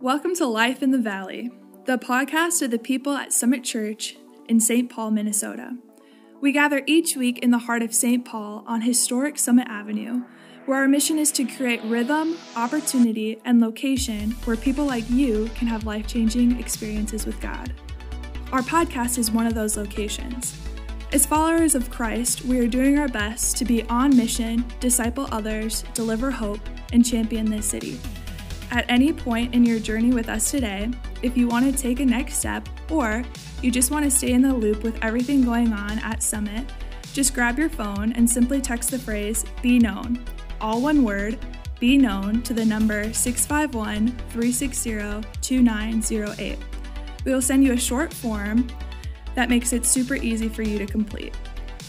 Welcome to Life in the Valley, the podcast of the people at Summit Church in Saint Paul, Minnesota. We gather each week in the heart of Saint Paul on historic Summit Avenue, where our mission is to create rhythm, opportunity, and location where people like you can have life-changing experiences with God. Our podcast is one of those locations. As followers of Christ, we are doing our best to be on mission, disciple others, deliver hope, and champion this city. At any point in your journey with us today, if you want to take a next step or you just want to stay in the loop with everything going on at Summit, just grab your phone and simply text the phrase, Be Known, all one word, Be Known, to the number 651-360-2908. We will send you a short form that makes it super easy for you to complete.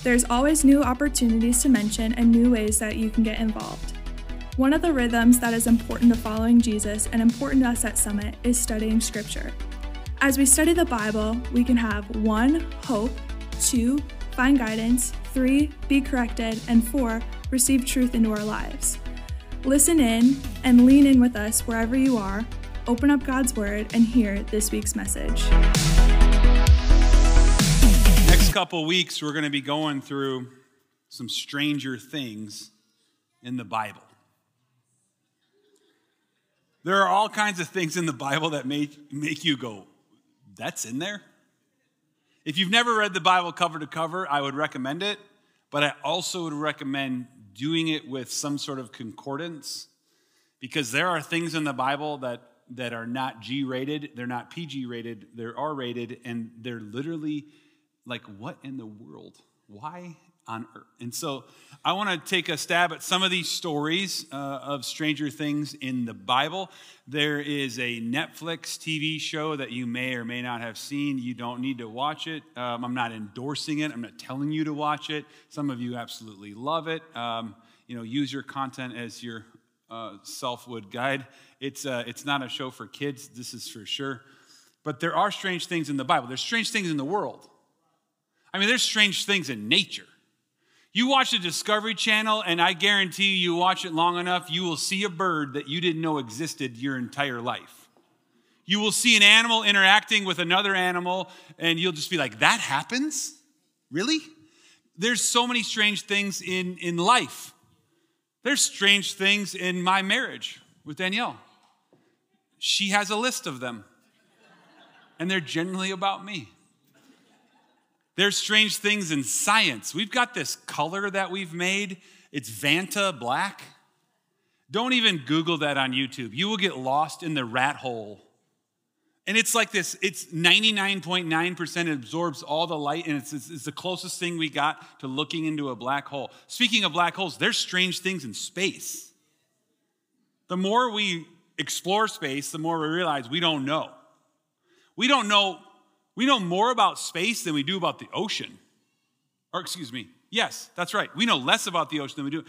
There's always new opportunities to mention and new ways that you can get involved. One of the rhythms that is important to following Jesus and important to us at Summit is studying Scripture. As we study the Bible, we can have 1, hope, 2, find guidance, 3, be corrected, and 4, receive truth into our lives. Listen in and lean in with us wherever you are. Open up God's Word and hear this week's message. Next couple weeks, we're going to be going through some stranger things in the Bible. There are all kinds of things in the Bible that make you go, that's in there? If you've never read the Bible cover to cover, I would recommend it, but I also would recommend doing it with some sort of concordance, because there are things in the Bible that are not G-rated, they're not PG-rated, they're R-rated, and they're literally like, what in the world? Why on earth? And so I want to take a stab at some of these stories of stranger things in the Bible. There is a Netflix TV show that you may or may not have seen. You don't need to watch it. I'm not endorsing it. I'm not telling you to watch it. Some of you absolutely love it. Use your content as your self would guide. It's not a show for kids. This is for sure. But there are strange things in the Bible. There's strange things in the world. I mean, there's strange things in nature. You watch the Discovery Channel, and I guarantee you watch it long enough, you will see a bird that you didn't know existed your entire life. You will see an animal interacting with another animal, and you'll just be like, that happens? Really? There's so many strange things in life. There's strange things in my marriage with Danielle. She has a list of them, and they're generally about me. There's strange things in science. We've got this color that we've made. It's Vanta black. Don't even Google that on YouTube. You will get lost in the rat hole. And it's like this. It's 99.9% absorbs all the light, and it's the closest thing we got to looking into a black hole. Speaking of black holes, there's strange things in space. The more we explore space, the more we realize we don't know. We know more about space than we do about the ocean. Or excuse me, yes, that's right. We know less about the ocean than we do.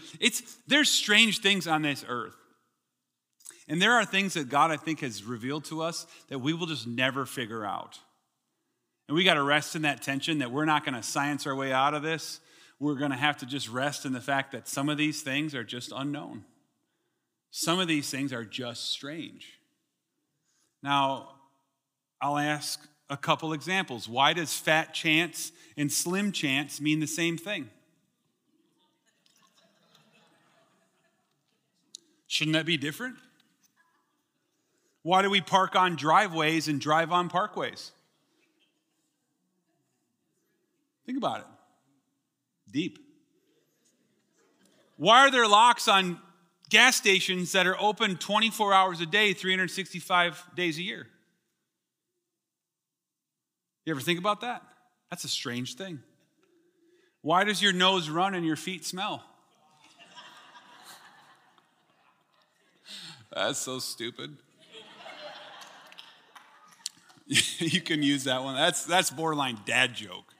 There's strange things on this earth. And there are things that God, I think, has revealed to us that we will just never figure out. And we got to rest in that tension that we're not going to science our way out of this. We're going to have to just rest in the fact that some of these things are just unknown. Some of these things are just strange. Now, I'll ask a couple examples. Why does fat chance and slim chance mean the same thing? Shouldn't that be different? Why do we park on driveways and drive on parkways? Think about it. Deep. Why are there locks on gas stations that are open 24 hours a day, 365 days a year? You ever think about that? That's a strange thing. Why does your nose run and your feet smell? That's so stupid. You can use that one. That's borderline dad joke.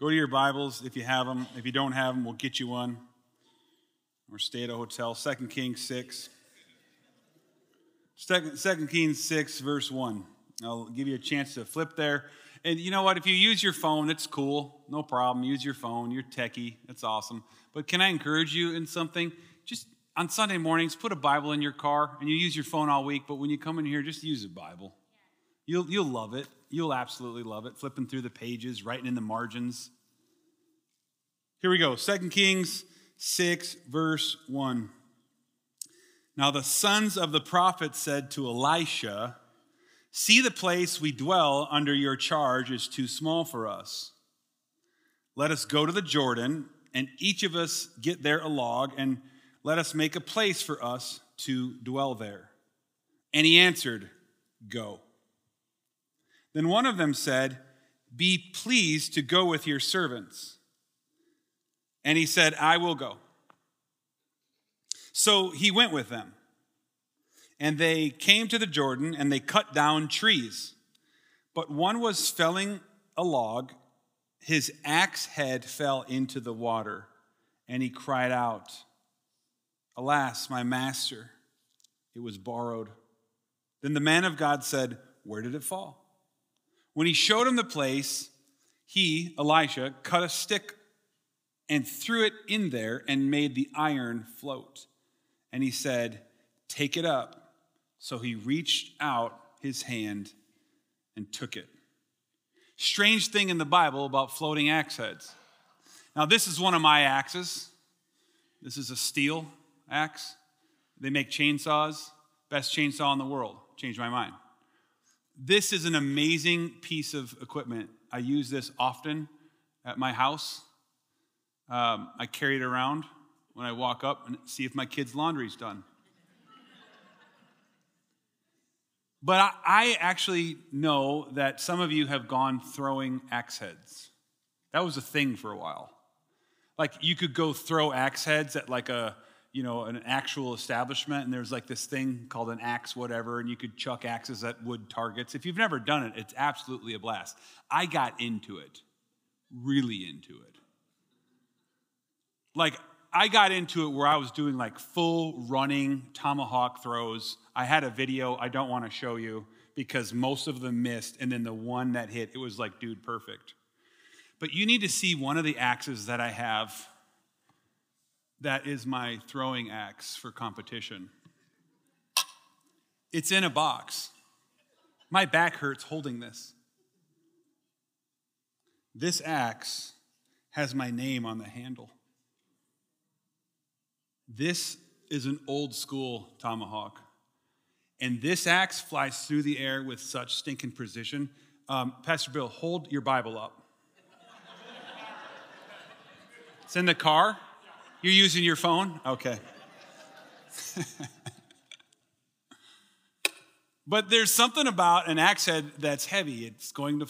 Go to your Bibles if you have them. If you don't have them, we'll get you one. Or stay at a hotel. 2 Kings 6. 2 Kings 6, verse 1. I'll give you a chance to flip there. And you know what? If you use your phone, it's cool. No problem. Use your phone. You're techie. That's awesome. But can I encourage you in something? Just on Sunday mornings, put a Bible in your car, and you use your phone all week, but when you come in here, just use a Bible. You'll love it. You'll absolutely love it, flipping through the pages, writing in the margins. Here we go, 2 Kings 6, verse 1. Now the sons of the prophet said to Elisha, "See, the place we dwell under your charge is too small for us. Let us go to the Jordan, and each of us get there a log, and let us make a place for us to dwell there." And he answered, "Go." Then one of them said, "Be pleased to go with your servants." And he said, "I will go." So he went with them. And they came to the Jordan, and they cut down trees. But one was felling a log. His axe head fell into the water, and he cried out, "Alas, my master, it was borrowed." Then the man of God said, "Where did it fall?" When he showed him the place, he, Elisha, cut a stick and threw it in there and made the iron float. And he said, "Take it up." So he reached out his hand and took it. Strange thing in the Bible about floating axe heads. Now, this is one of my axes. This is a steel axe. They make chainsaws. Best chainsaw in the world. Changed my mind. This is an amazing piece of equipment. I use this often at my house. I carry it around when I walk up and see if my kid's laundry's done. But I actually know that some of you have gone throwing axe heads. That was a thing for a while. Like, you could go throw axe heads at like a, you know, an actual establishment, and there's like this thing called an axe whatever, and you could chuck axes at wood targets. If you've never done it, it's absolutely a blast. I got into it, really into it. Like, I got into it where I was doing like full running tomahawk throws. I had a video I don't want to show you because most of them missed, and then the one that hit, it was like, dude, perfect. But you need to see one of the axes that I have that is my throwing axe for competition. It's in a box. My back hurts holding this. This axe has my name on the handle. This is an old school tomahawk. And this axe flies through the air with such stinking precision. Pastor Bill, hold your Bible up. It's in the car. You're using your phone? Okay. But there's something about an axe head that's heavy. It's going to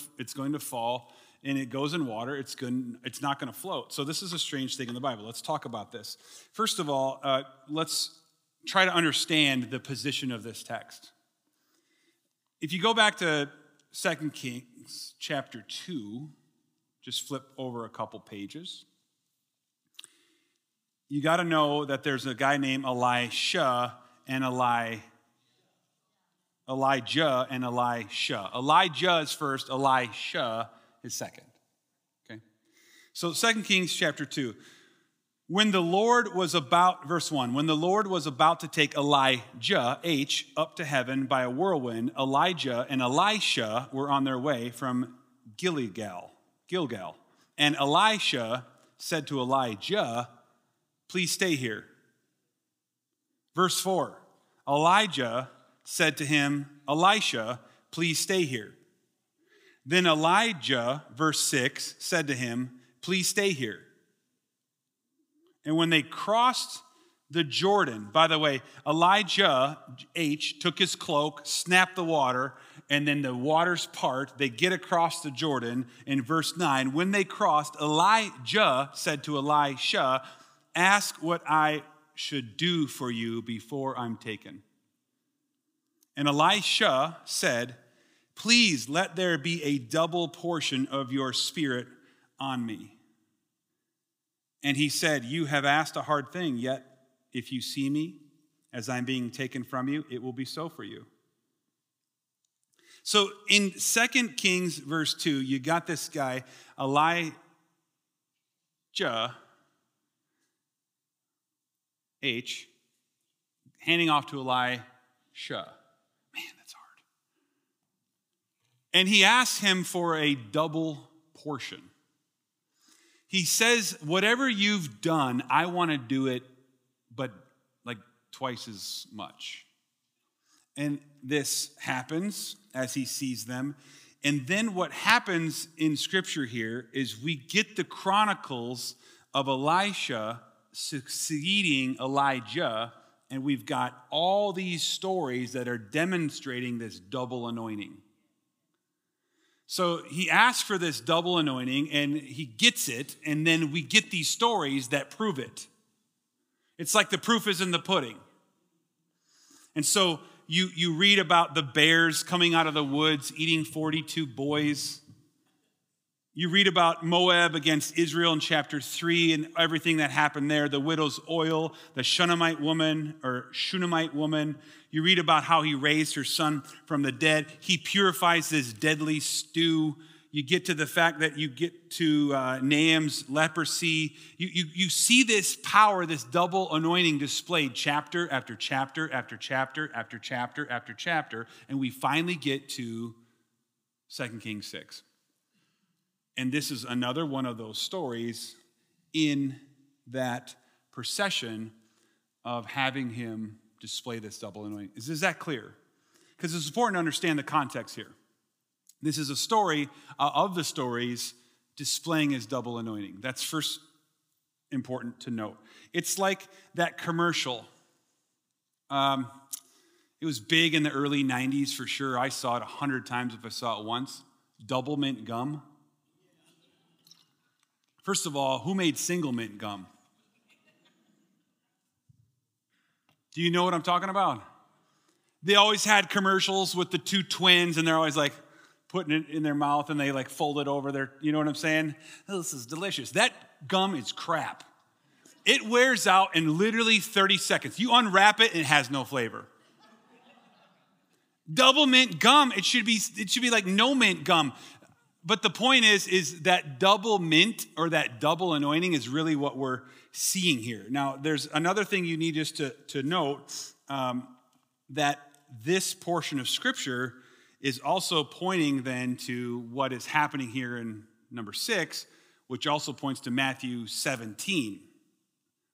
fall, and it goes in water. It's not going to float. So this is a strange thing in the Bible. Let's talk about this. First of all, let's try to understand the position of this text. If you go back to 2 Kings chapter 2, just flip over a couple pages. You got to know that there's a guy named Elisha and Elijah and Elisha. Elijah is first, Elisha is second. Okay? So 2 Kings chapter 2. Verse 1, when the Lord was about to take Elijah, H, up to heaven by a whirlwind, Elijah and Elisha were on their way from Gilgal. And Elisha said to Elijah, "Please stay here." Verse 4, Elijah said to him, "Elisha, please stay here." Then Elijah, verse 6, said to him, "Please stay here." And when they crossed the Jordan, by the way, Elijah, H, took his cloak, snapped the water, and then the waters part. They get across the Jordan. In verse 9, when they crossed, Elijah said to Elisha, "Ask what I should do for you before I'm taken." And Elisha said, "Please let there be a double portion of your spirit on me." And he said, "You have asked a hard thing, yet if you see me as I'm being taken from you, it will be so for you." So in 2 Kings verse 2, you got this guy, Elijah, H, handing off to Elisha. Man, that's hard. And he asks him for a double portion. He says, whatever you've done, I want to do it, but like twice as much. And this happens as he sees them. And then what happens in Scripture here is we get the chronicles of Elisha succeeding Elijah, and we've got all these stories that are demonstrating this double anointing. So he asks for this double anointing, and he gets it, and then we get these stories that prove it. It's like the proof is in the pudding. And so you read about the bears coming out of the woods, eating 42 boys. You read about Moab against Israel in chapter 3 and everything that happened there, the widow's oil, the Shunammite woman. You read about how he raised her son from the dead. He purifies this deadly stew. You get to the fact that you get to Naaman's leprosy. You see this power, this double anointing displayed chapter after chapter after chapter after chapter after chapter, and we finally get to 2 Kings 6. And this is another one of those stories in that procession of having him display this double anointing. Is that clear? Because it's important to understand the context here. This is a story of the stories displaying his double anointing. That's first important to note. It's like that commercial. It was big in the early 90s for sure. I saw it 100 times if I saw it once. Double mint gum. First of all, who made single mint gum? Do you know what I'm talking about? They always had commercials with the two twins, and they're always like putting it in their mouth, and they like fold it over their, you know what I'm saying? Oh, this is delicious. That gum is crap. It wears out in literally 30 seconds. You unwrap it, and it has no flavor. Double mint gum, it should be like no mint gum. But the point is that double mint or that double anointing is really what we're seeing here. Now, there's another thing you need just to note, that this portion of Scripture is also pointing then to what is happening here in number 6, which also points to Matthew 17,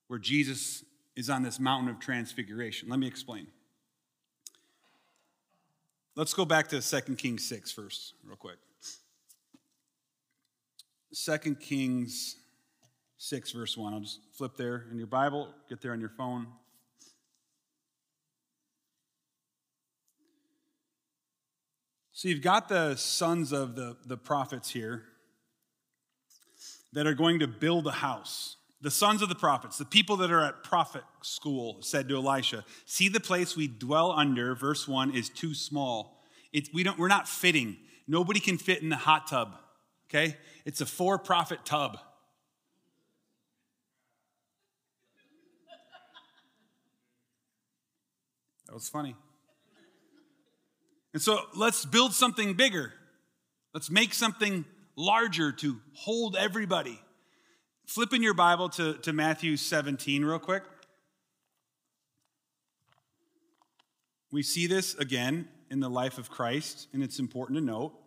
where Jesus is on this mountain of transfiguration. Let me explain. Let's go back to 2 Kings 6 first, real quick. 2 Kings 6, verse 1. I'll just flip there in your Bible, get there on your phone. So you've got the sons of the prophets here that are going to build a house. The sons of the prophets, the people that are at prophet school, said to Elisha, "See, the place we dwell under," verse 1, "is too small. We're not fitting. Nobody can fit in the hot tub." Okay? It's a for-profit tub. That was funny. And so let's build something bigger. Let's make something larger to hold everybody. Flip in your Bible to Matthew 17 real quick. We see this again in the life of Christ, and it's important to note.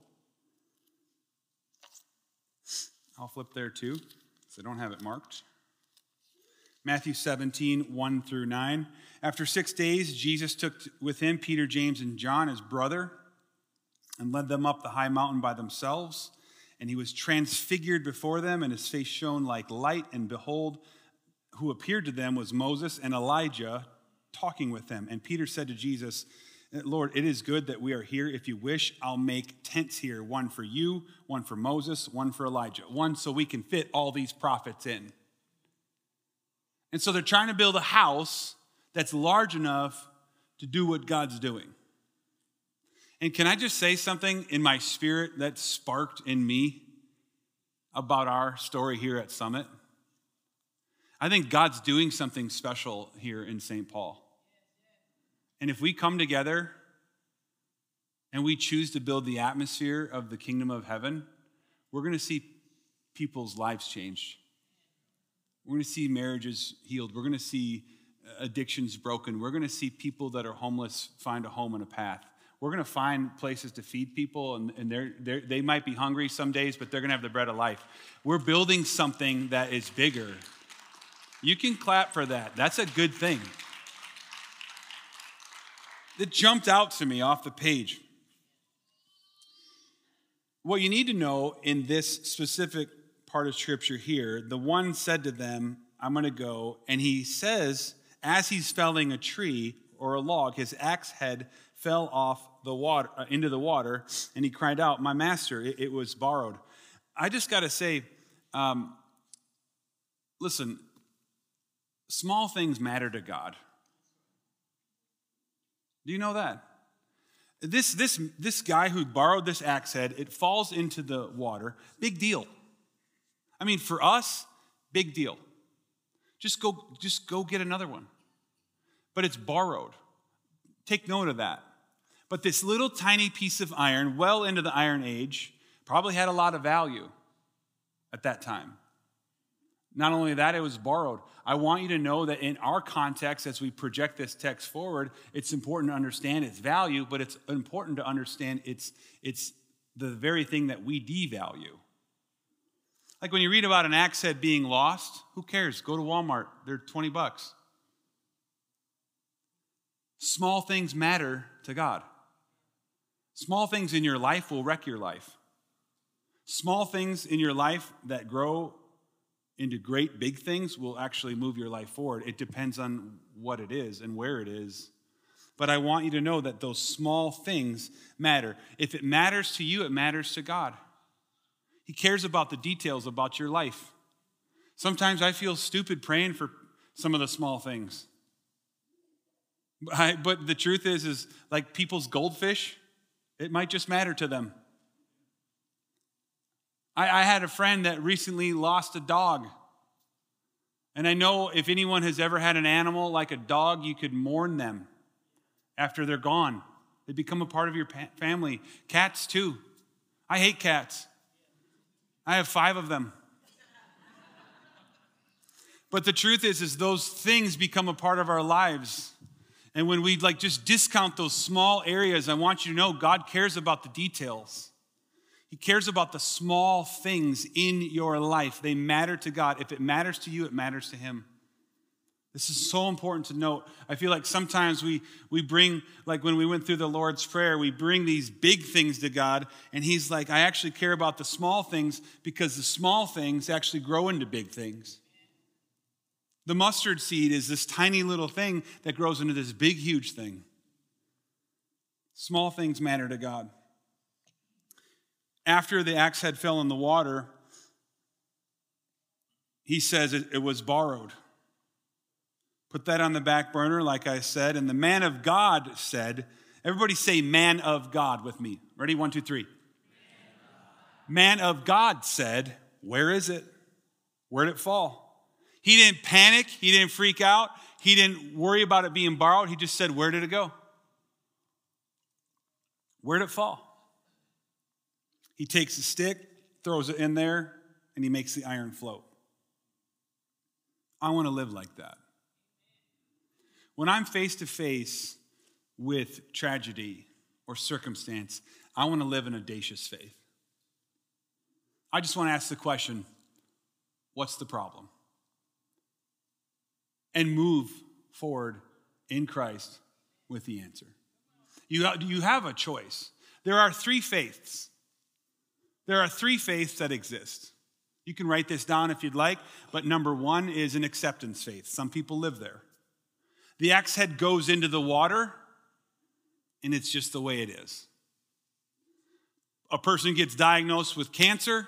I'll flip there too, so I don't have it marked. Matthew 17, 1 through 9. After 6 days, Jesus took with him Peter, James, and John, his brother, and led them up the high mountain by themselves. And he was transfigured before them, and his face shone like light. And behold, who appeared to them was Moses and Elijah talking with them. And Peter said to Jesus, "Lord, it is good that we are here. If you wish, I'll make tents here, one for you, one for Moses, one for Elijah," one so we can fit all these prophets in. And so they're trying to build a house that's large enough to do what God's doing. And can I just say something in my spirit that sparked in me about our story here at Summit? I think God's doing something special here in Saint Paul. And if we come together and we choose to build the atmosphere of the kingdom of heaven, we're going to see people's lives changed. We're going to see marriages healed. We're going to see addictions broken. We're going to see people that are homeless find a home and a path. We're going to find places to feed people, and they might be hungry some days, but they're going to have the bread of life. We're building something that is bigger. You can clap for that. That's a good thing. It jumped out to me off the page. What you need to know in this specific part of Scripture here, the one said to them, I'm going to go, and he says, as he's felling a tree or a log, his axe head fell off the water into the water, and he cried out, my master, it was borrowed. I just got to say, listen, small things matter to God. Do you know that? This guy who borrowed this axe head, it falls into the water. Big deal. I mean, for us, big deal. Just go get another one. But it's borrowed. Take note of that. But this little tiny piece of iron, well into the Iron Age, probably had a lot of value at that time. Not only that, it was borrowed. I want you to know that in our context, as we project this text forward, it's important to understand its value, but it's important to understand it's the very thing that we devalue. Like when you read about an axe head being lost, who cares? Go to Walmart. They're $20. Small things matter to God. Small things in your life will wreck your life. Small things in your life that grow into great big things will actually move your life forward. It depends on what it is and where it is. But I want you to know that those small things matter. If it matters to you, it matters to God. He cares about the details about your life. Sometimes I feel stupid praying for some of the small things. But the truth is like people's goldfish, it might just matter to them. I had a friend that recently lost a dog. And I know if anyone has ever had an animal like a dog, you could mourn them after they're gone. They become a part of your family. Cats, too. I hate cats. I have 5 of them. But the truth is those things become a part of our lives. And when we just discount those small areas, I want you to know God cares about the details. He cares about the small things in your life. They matter to God. If it matters to you, it matters to Him. This is so important to note. I feel like sometimes we bring, like when we went through the Lord's Prayer, we bring these big things to God, and He's like, I actually care about the small things because the small things actually grow into big things. The mustard seed is this tiny little thing that grows into this big, huge thing. Small things matter to God. After the axe head fell in the water, he says it was borrowed. Put that on the back burner, like I said. And the man of God said, everybody say man of God with me. Ready? 1, 2, 3. Man of God said, where is it? Where'd it fall? He didn't panic. He didn't freak out. He didn't worry about it being borrowed. He just said, where did it go? Where'd it fall? He takes a stick, throws it in there, and he makes the iron float. I want to live like that. When I'm face to face with tragedy or circumstance, I want to live in audacious faith. I just want to ask the question, what's the problem? And move forward in Christ with the answer. You have a choice. There are 3 faiths. There are 3 faiths that exist. You can write this down if you'd like, but number 1 is an acceptance faith. Some people live there. The axe head goes into the water, and it's just the way it is. A person gets diagnosed with cancer,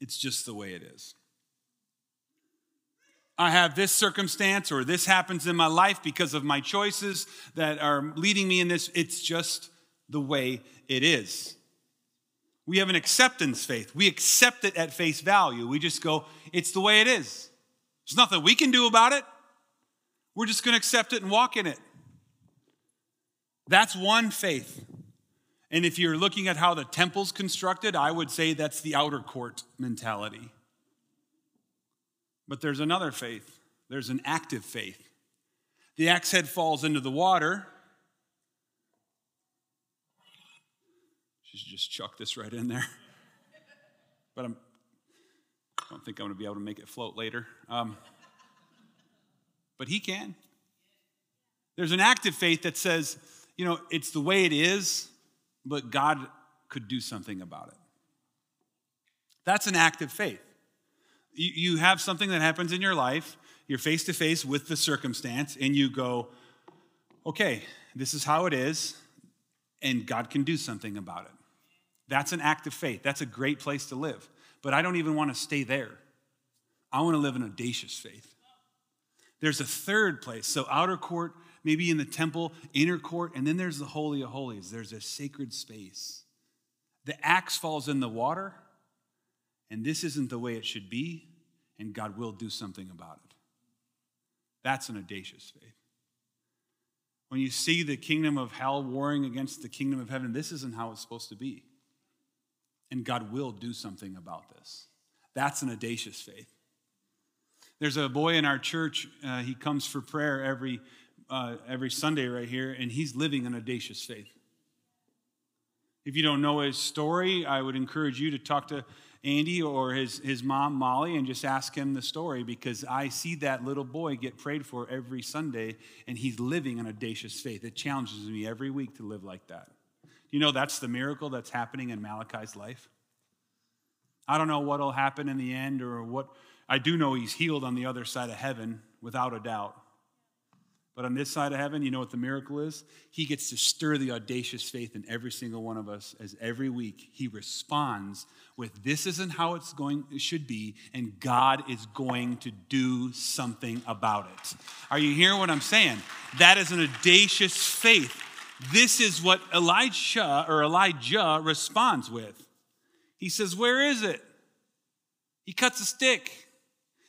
it's just the way it is. I have this circumstance or this happens in my life because of my choices that are leading me in this. It's just the way it is. We have an acceptance faith. We accept it at face value. We just go, it's the way it is. There's nothing we can do about it. We're just going to accept it and walk in it. That's one faith. And if you're looking at how the temple's constructed, I would say that's the outer court mentality. But there's another faith. There's an active faith. The axe head falls into the water. Should just chuck this right in there. But I don't think I'm going to be able to make it float later. But he can. There's an active faith that says, you know, it's the way it is, but God could do something about it. That's an active faith. You have something that happens in your life. You're face to face with the circumstance, and you go, okay, this is how it is, and God can do something about it. That's an active faith. That's a great place to live. But I don't even want to stay there. I want to live an audacious faith. There's a third place. So outer court, maybe in the temple, inner court, and then there's the Holy of Holies. There's a sacred space. The axe falls in the water, and this isn't the way it should be, and God will do something about it. That's an audacious faith. When you see the kingdom of hell warring against the kingdom of heaven, this isn't how it's supposed to be. And God will do something about this. That's an audacious faith. There's a boy in our church, he comes for prayer every Sunday right here, and he's living an audacious faith. If you don't know his story, I would encourage you to talk to Andy or his mom, Molly, and just ask him the story, because I see that little boy get prayed for every Sunday, and he's living an audacious faith. It challenges me every week to live like that. You know, that's the miracle that's happening in Malachi's life. I don't know what'll happen in the end, or what. I do know he's healed on the other side of heaven, without a doubt. But on this side of heaven, you know what the miracle is? He gets to stir the audacious faith in every single one of us, as every week he responds with, this isn't how it should be, and God is going to do something about it. Are you hearing what I'm saying? That is an audacious faith. This is what Elijah responds with. He says, where is it? He cuts a stick.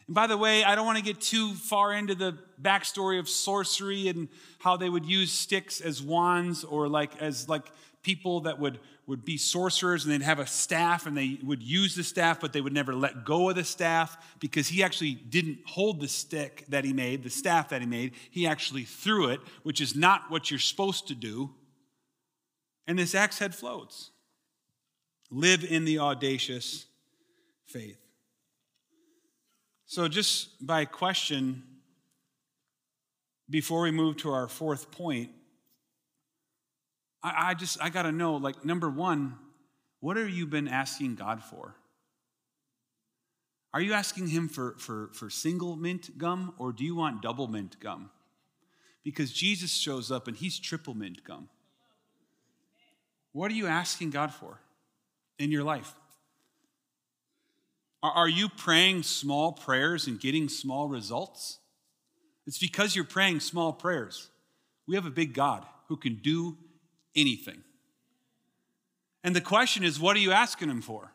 And by the way, I don't want to get too far into the backstory of sorcery and how they would use sticks as wands, or as people that would be sorcerers, and they'd have a staff, and they would use the staff, but they would never let go of the staff, because he actually didn't hold the stick that he made, the staff that he made. He actually threw it, which is not what you're supposed to do. And this axe head floats. Live in the audacious faith. So just by question, before we move to our fourth point, I got to know, number one, what have you been asking God for? Are you asking him for single mint gum, or do you want double mint gum? Because Jesus shows up and he's triple mint gum. What are you asking God for in your life? Are you praying small prayers and getting small results? It's because you're praying small prayers. We have a big God who can do anything. And the question is, what are you asking him for?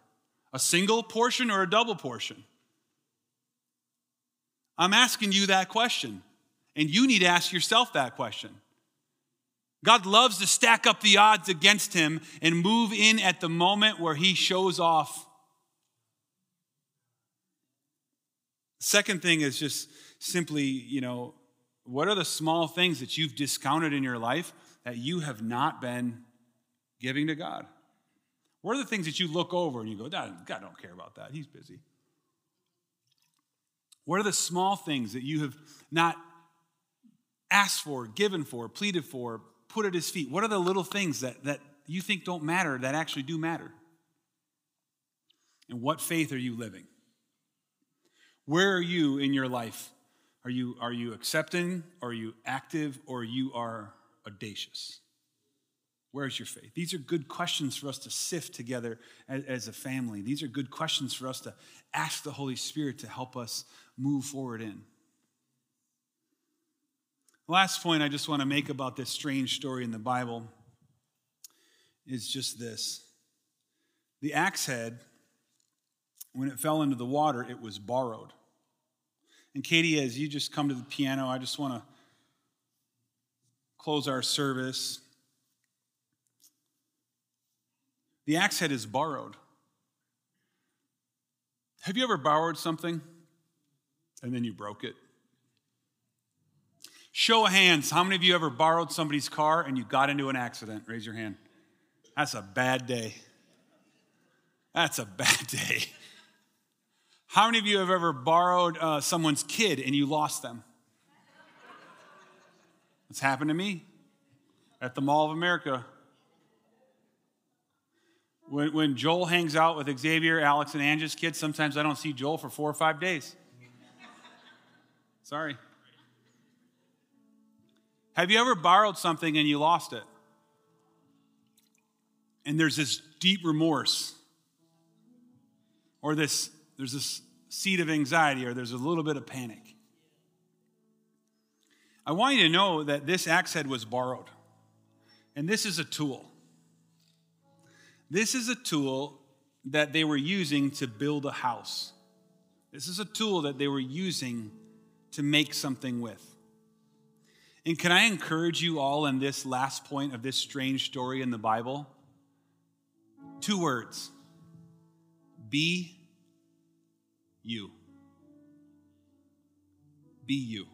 A single portion or a double portion? I'm asking you that question, and you need to ask yourself that question. God loves to stack up the odds against him and move in at the moment where he shows off. Second thing is just simply, what are the small things that you've discounted in your life that you have not been giving to God? What are the things that you look over and you go, God don't care about that. He's busy. What are the small things that you have not asked for, given for, pleaded for, put at his feet? What are the little things that you think don't matter that actually do matter? And what faith are you living? Where are you in your life? Are you accepting? Are you active? Or you are audacious? Where's your faith? These are good questions for us to sift together as a family. These are good questions for us to ask the Holy Spirit to help us move forward in. The last point I just want to make about this strange story in the Bible is just this. The axe head, when it fell into the water, it was borrowed. And Katie, as you just come to the piano, I just want to close our service. The axe head is borrowed. Have you ever borrowed something and then you broke it? Show of hands, how many of you ever borrowed somebody's car and you got into an accident? Raise your hand. That's a bad day. That's a bad day. How many of you have ever borrowed someone's kid and you lost them? It's happened to me at the Mall of America. When Joel hangs out with Xavier, Alex, and Angie's kids, sometimes I don't see Joel for 4 or 5 days. Sorry. Have you ever borrowed something and you lost it? And there's this deep remorse, or there's this seed of anxiety, or there's a little bit of panic. I want you to know that this axe head was borrowed, and this is a tool. This is a tool that they were using to build a house. This is a tool that they were using to make something with. And can I encourage you all in this last point of this strange story in the Bible? 2 words. Be you. Be you.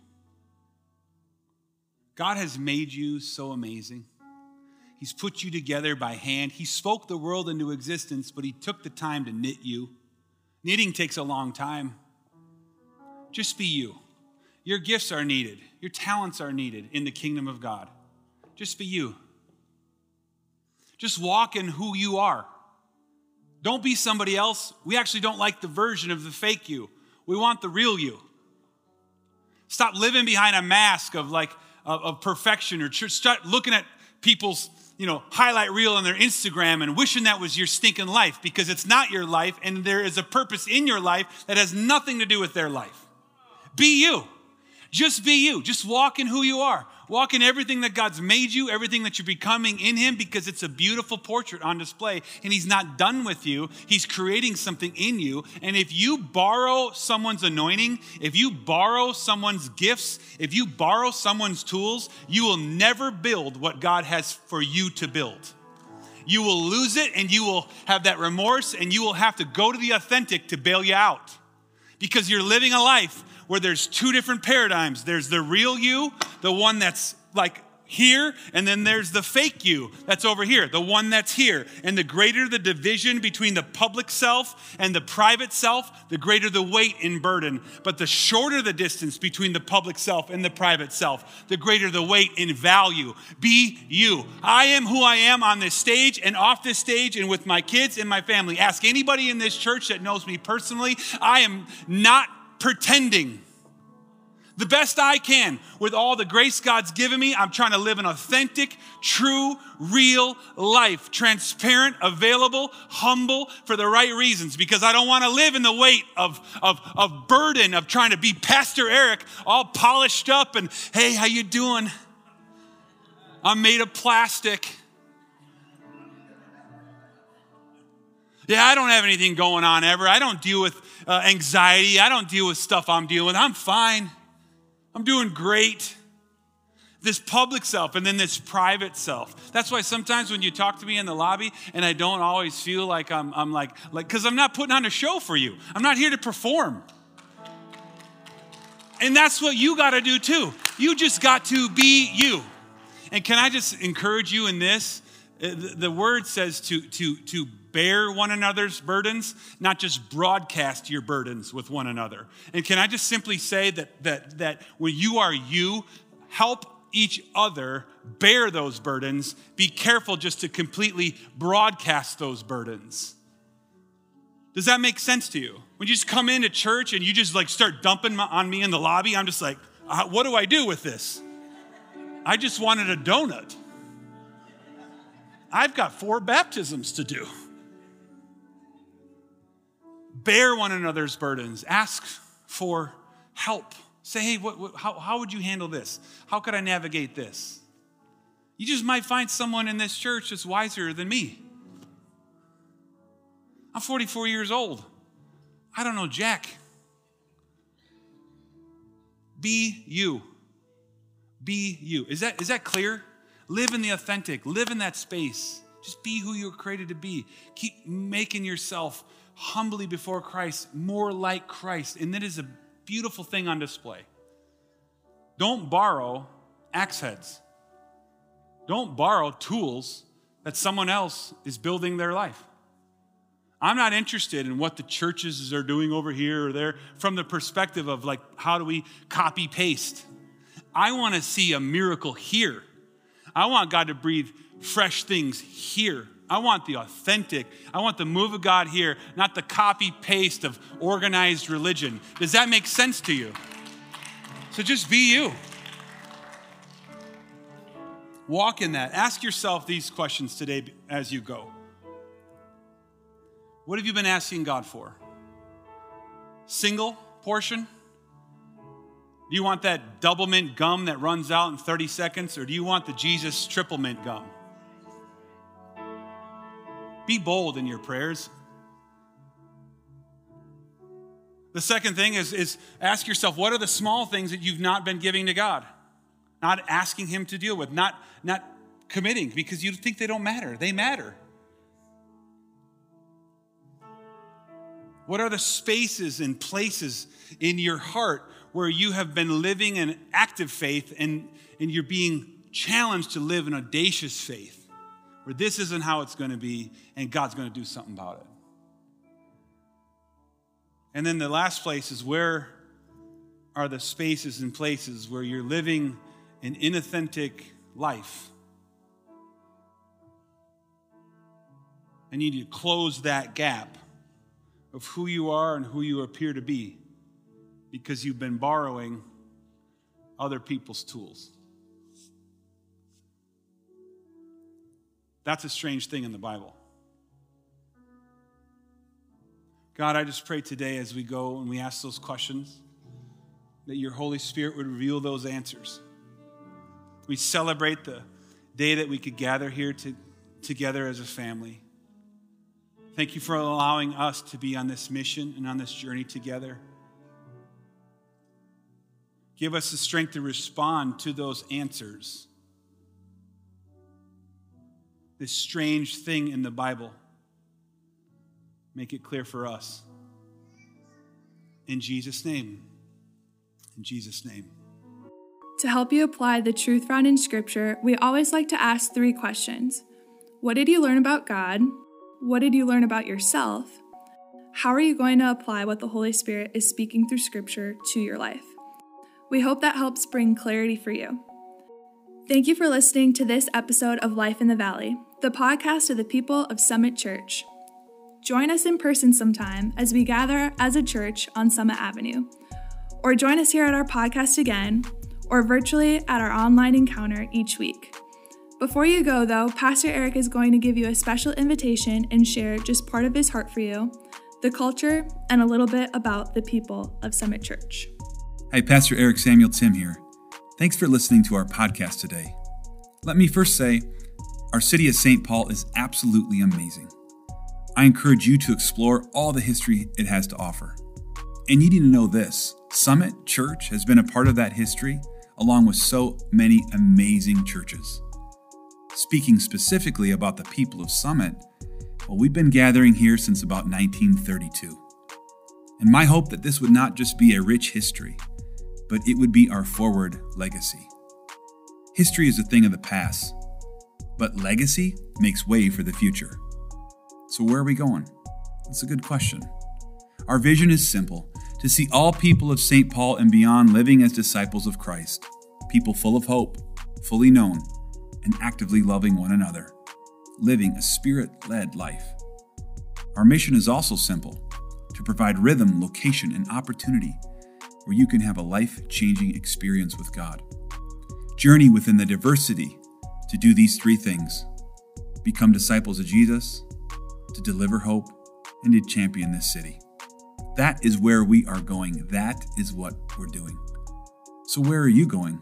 God has made you so amazing. He's put you together by hand. He spoke the world into existence, but he took the time to knit you. Knitting takes a long time. Just be you. Your gifts are needed. Your talents are needed in the kingdom of God. Just be you. Just walk in who you are. Don't be somebody else. We actually don't like the version of the fake you. We want the real you. Stop living behind a mask of perfection, or start looking at people's, highlight reel on their Instagram and wishing that was your stinking life, because it's not your life, and there is a purpose in your life that has nothing to do with their life. Be you. Just be you. Just walk in who you are. Walk in everything that God's made you, everything that you're becoming in him, because it's a beautiful portrait on display, and he's not done with you. He's creating something in you. And if you borrow someone's anointing, if you borrow someone's gifts, if you borrow someone's tools, you will never build what God has for you to build. You will lose it, and you will have that remorse, and you will have to go to the authentic to bail you out, because you're living a life where there's 2 different paradigms. There's the real you, the one that's like here, and then there's the fake you that's over here, the one that's here. And the greater the division between the public self and the private self, the greater the weight and burden. But the shorter the distance between the public self and the private self, the greater the weight and value. Be you. I am who I am on this stage and off this stage and with my kids and my family. Ask anybody in this church that knows me personally. I am not pretending. The best I can with all the grace God's given me, I'm trying to live an authentic, true, real life, transparent, available, humble, for the right reasons, because I don't want to live in the weight of burden of trying to be Pastor Eric, all polished up and, hey, how you doing? I'm made of plastic. Yeah, I don't have anything going on ever. I don't deal with anxiety. I don't deal with stuff I'm dealing with. I'm fine. I'm doing great. This public self and then this private self. That's why sometimes when you talk to me in the lobby, and I don't always feel like I'm like, because I'm not putting on a show for you. I'm not here to perform. And that's what you got to do too. You just got to be you. And can I just encourage you in this? The word says to bear one another's burdens, not just broadcast your burdens with one another. And can I just simply say that when you are you, help each other bear those burdens. Be careful just to completely broadcast those burdens. Does that make sense to you? When you just come into church and you just like start dumping on me in the lobby, I'm just like, what do I do with this? I just wanted a donut. I've got 4 baptisms to do. Bear one another's burdens. Ask for help. Say, hey, how would you handle this? How could I navigate this? You just might find someone in this church that's wiser than me. I'm 44 years old. I don't know jack. Be you. Be you. Is that clear? Live in the authentic. Live in that space. Just be who you were created to be. Keep making yourself humbly before Christ, more like Christ. And that is a beautiful thing on display. Don't borrow axe heads. Don't borrow tools that someone else is building their life. I'm not interested in what the churches are doing over here or there from the perspective of like, how do we copy paste? I want to see a miracle here. I want God to breathe fresh things here. I want the authentic. I want the move of God here, not the copy paste of organized religion. Does that make sense to you? So just be you. Walk in that. Ask yourself these questions today as you go. What have you been asking God for? Single portion? Do you want that double mint gum that runs out in 30 seconds? Or do you want the Jesus triple mint gum? Be bold in your prayers. The second thing is ask yourself, what are the small things that you've not been giving to God? Not asking him to deal with, not committing because you think they don't matter. They matter. What are the spaces and places in your heart where you have been living an active faith and you're being challenged to live an audacious faith where this isn't how it's going to be and God's going to do something about it? And then the last place is, where are the spaces and places where you're living an inauthentic life and you need to close that gap of who you are and who you appear to be, because you've been borrowing other people's tools. That's a strange thing in the Bible. God, I just pray today as we go and we ask those questions, that your Holy Spirit would reveal those answers. We celebrate the day that we could gather here together as a family. Thank you for allowing us to be on this mission and on this journey together. Give us the strength to respond to those answers. This strange thing in the Bible, make it clear for us. In Jesus' name. In Jesus' name. To help you apply the truth found in Scripture, we always like to ask three questions. What did you learn about God? What did you learn about yourself? How are you going to apply what the Holy Spirit is speaking through Scripture to your life? We hope that helps bring clarity for you. Thank you for listening to this episode of Life in the Valley, the podcast of the people of Summit Church. Join us in person sometime as we gather as a church on Summit Avenue, or join us here at our podcast again, or virtually at our online encounter each week. Before you go, though, Pastor Eric is going to give you a special invitation and share just part of his heart for you, the culture, and a little bit about the people of Summit Church. Hi, Pastor Eric Samuel Timm here. Thanks for listening to our podcast today. Let me first say, our city of Saint Paul is absolutely amazing. I encourage you to explore all the history it has to offer. And you need to know this, Summit Church has been a part of that history, along with so many amazing churches. Speaking specifically about the people of Summit, well, we've been gathering here since about 1932. And my hope that this would not just be a rich history, but it would be our forward legacy. History is a thing of the past, but legacy makes way for the future. So where are we going? That's a good question. Our vision is simple, to see all people of St. Paul and beyond living as disciples of Christ, people full of hope, fully known, and actively loving one another, living a spirit-led life. Our mission is also simple, to provide rhythm, location, and opportunity where you can have a life-changing experience with God. Journey within the diversity to do these three things, become disciples of Jesus, to deliver hope, and to champion this city. That is where we are going. That is what we're doing. So where are you going?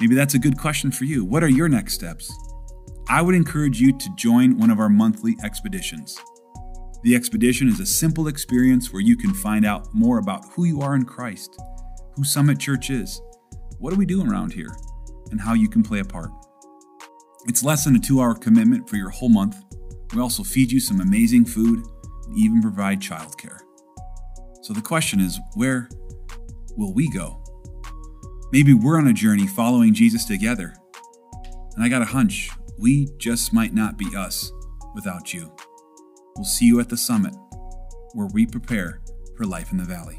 Maybe that's a good question for you. What are your next steps? I would encourage you to join one of our monthly expeditions. The expedition is a simple experience where you can find out more about who you are in Christ, who Summit Church is, what are we doing around here, and how you can play a part. It's less than a 2-hour commitment for your whole month. We also feed you some amazing food and even provide childcare. So the question is, where will we go? Maybe we're on a journey following Jesus together. And I got a hunch, we just might not be us without you. We'll see you at the summit, where we prepare for life in the valley.